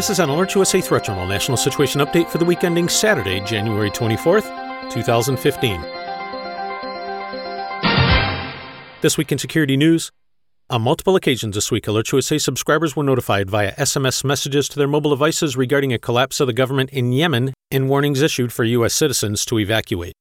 This is an Alert USA Threat Journal National Situation Update for the week ending Saturday, January 24th, 2015. This week in security news, on multiple occasions this week, Alert USA subscribers were notified via SMS messages to their mobile devices regarding a collapse of the government in Yemen and warnings issued for U.S. citizens to evacuate.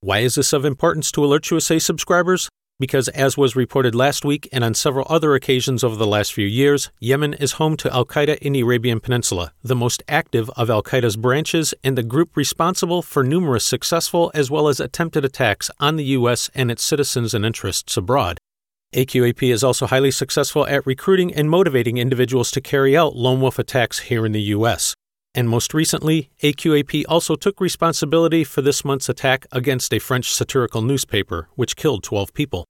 Why is this of importance to Alert USA subscribers? Because as was reported last week and on several other occasions over the last few years, Yemen is home to Al-Qaeda in the Arabian Peninsula, the most active of Al-Qaeda's branches and the group responsible for numerous successful as well as attempted attacks on the U.S. and its citizens and interests abroad. AQAP is also highly successful at recruiting and motivating individuals to carry out lone wolf attacks here in the U.S. And most recently, AQAP also took responsibility for this month's attack against a French satirical newspaper, which killed 12 people.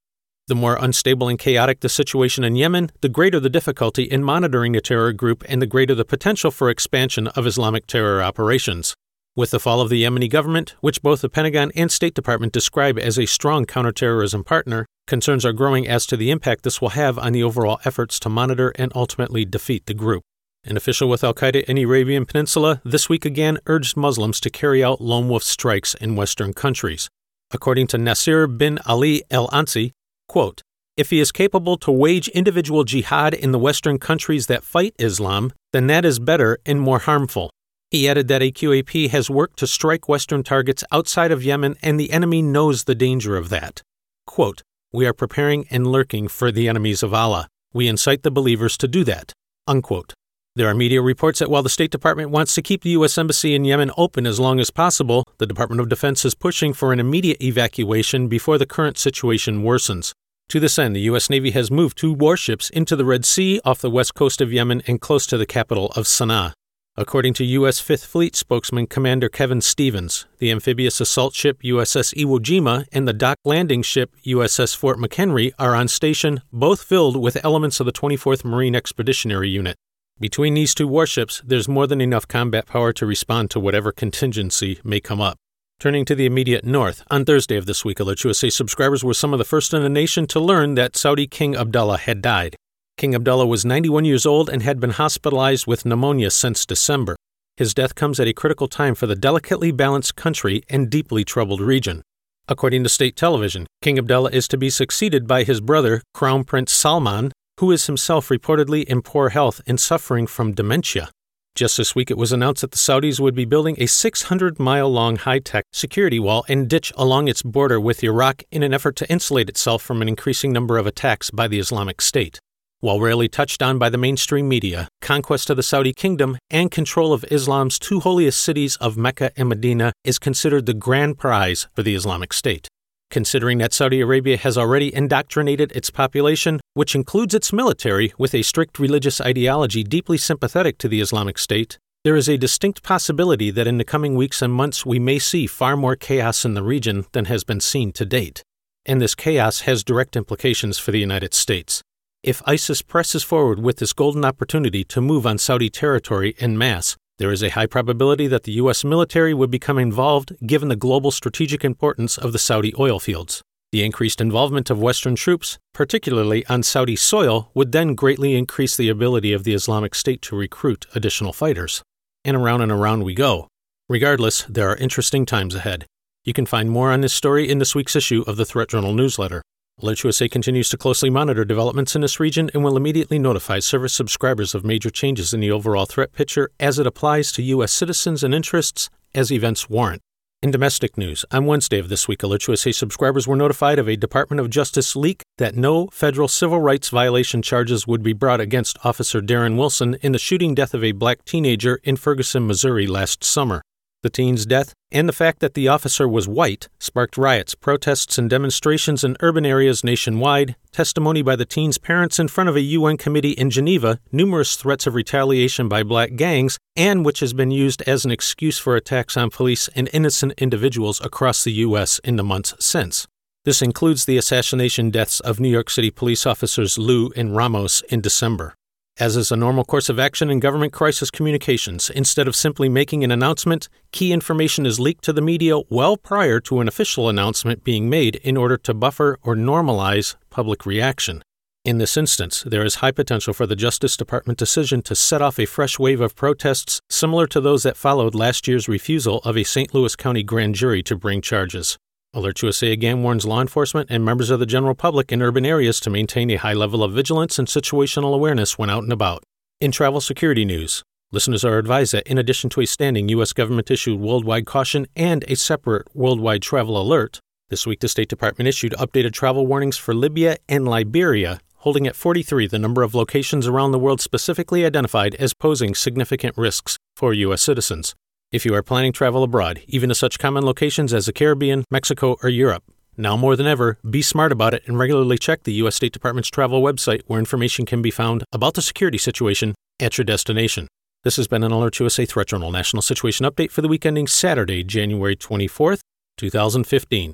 The more unstable and chaotic the situation in Yemen, the greater the difficulty in monitoring the terror group and the greater the potential for expansion of Islamic terror operations. With the fall of the Yemeni government, which both the Pentagon and State Department describe as a strong counterterrorism partner, concerns are growing as to the impact this will have on the overall efforts to monitor and ultimately defeat the group. An official with Al-Qaeda in the Arabian Peninsula this week again urged Muslims to carry out lone wolf strikes in Western countries. According to Nasir bin Ali al-Ansi, quote, "If he is capable to wage individual jihad in the Western countries that fight Islam, then that is better and more harmful." He added that AQAP has worked to strike Western targets outside of Yemen, and the enemy knows the danger of that. Quote, "We are preparing and lurking for the enemies of Allah. We incite the believers to do that." Unquote. There are media reports that while the State Department wants to keep the U.S. Embassy in Yemen open as long as possible, the Department of Defense is pushing for an immediate evacuation before the current situation worsens. To this end, the U.S. Navy has moved 2 warships into the Red Sea off the west coast of Yemen and close to the capital of Sana'a. According to U.S. Fifth Fleet spokesman Commander Kevin Stevens, the amphibious assault ship USS Iwo Jima and the dock landing ship USS Fort McHenry are on station, both filled with elements of the 24th Marine Expeditionary Unit. Between these 2 warships, there's more than enough combat power to respond to whatever contingency may come up. Turning to the immediate north, on Thursday of this week, Alert USA subscribers were some of the first in the nation to learn that Saudi King Abdullah had died. King Abdullah was 91 years old and had been hospitalized with pneumonia since December. His death comes at a critical time for the delicately balanced country and deeply troubled region. According to state television, King Abdullah is to be succeeded by his brother, Crown Prince Salman, who is himself reportedly in poor health and suffering from dementia. Just this week, it was announced that the Saudis would be building a 600-mile-long high-tech security wall and ditch along its border with Iraq in an effort to insulate itself from an increasing number of attacks by the Islamic State. While rarely touched on by the mainstream media, conquest of the Saudi kingdom and control of Islam's 2 holiest cities of Mecca and Medina is considered the grand prize for the Islamic State. Considering that Saudi Arabia has already indoctrinated its population, which includes its military, with a strict religious ideology deeply sympathetic to the Islamic State, there is a distinct possibility that in the coming weeks and months we may see far more chaos in the region than has been seen to date. And this chaos has direct implications for the United States. If ISIS presses forward with this golden opportunity to move on Saudi territory en masse, there is a high probability that the U.S. military would become involved given the global strategic importance of the Saudi oil fields. The increased involvement of Western troops, particularly on Saudi soil, would then greatly increase the ability of the Islamic State to recruit additional fighters. And around we go. Regardless, there are interesting times ahead. You can find more on this story in this week's issue of the Threat Journal newsletter. Alert USA continues to closely monitor developments in this region and will immediately notify service subscribers of major changes in the overall threat picture as it applies to U.S. citizens and interests as events warrant. In domestic news, on Wednesday of this week, Alert USA subscribers were notified of a Department of Justice leak that no federal civil rights violation charges would be brought against Officer Darren Wilson in the shooting death of a black teenager in Ferguson, Missouri last summer. The teen's death and the fact that the officer was white sparked riots, protests, and demonstrations in urban areas nationwide, testimony by the teen's parents in front of a UN committee in Geneva, numerous threats of retaliation by black gangs, and which has been used as an excuse for attacks on police and innocent individuals across the U.S. in the months since. This includes the assassination deaths of New York City police officers Liu and Ramos in December. As is a normal course of action in government crisis communications, instead of simply making an announcement, key information is leaked to the media well prior to an official announcement being made in order to buffer or normalize public reaction. In this instance, there is high potential for the Justice Department decision to set off a fresh wave of protests similar to those that followed last year's refusal of a St. Louis County grand jury to bring charges. Alert USA again warns law enforcement and members of the general public in urban areas to maintain a high level of vigilance and situational awareness when out and about. In travel security news, listeners are advised that in addition to a standing U.S. government-issued worldwide caution and a separate worldwide travel alert, this week the State Department issued updated travel warnings for Libya and Liberia, holding at 43 the number of locations around the world specifically identified as posing significant risks for U.S. citizens. If you are planning travel abroad, even to such common locations as the Caribbean, Mexico, or Europe, now more than ever, be smart about it and regularly check the U.S. State Department's travel website where information can be found about the security situation at your destination. This has been an Alert USA Threat Journal National Situation Update for the week ending Saturday, January 24th, 2015.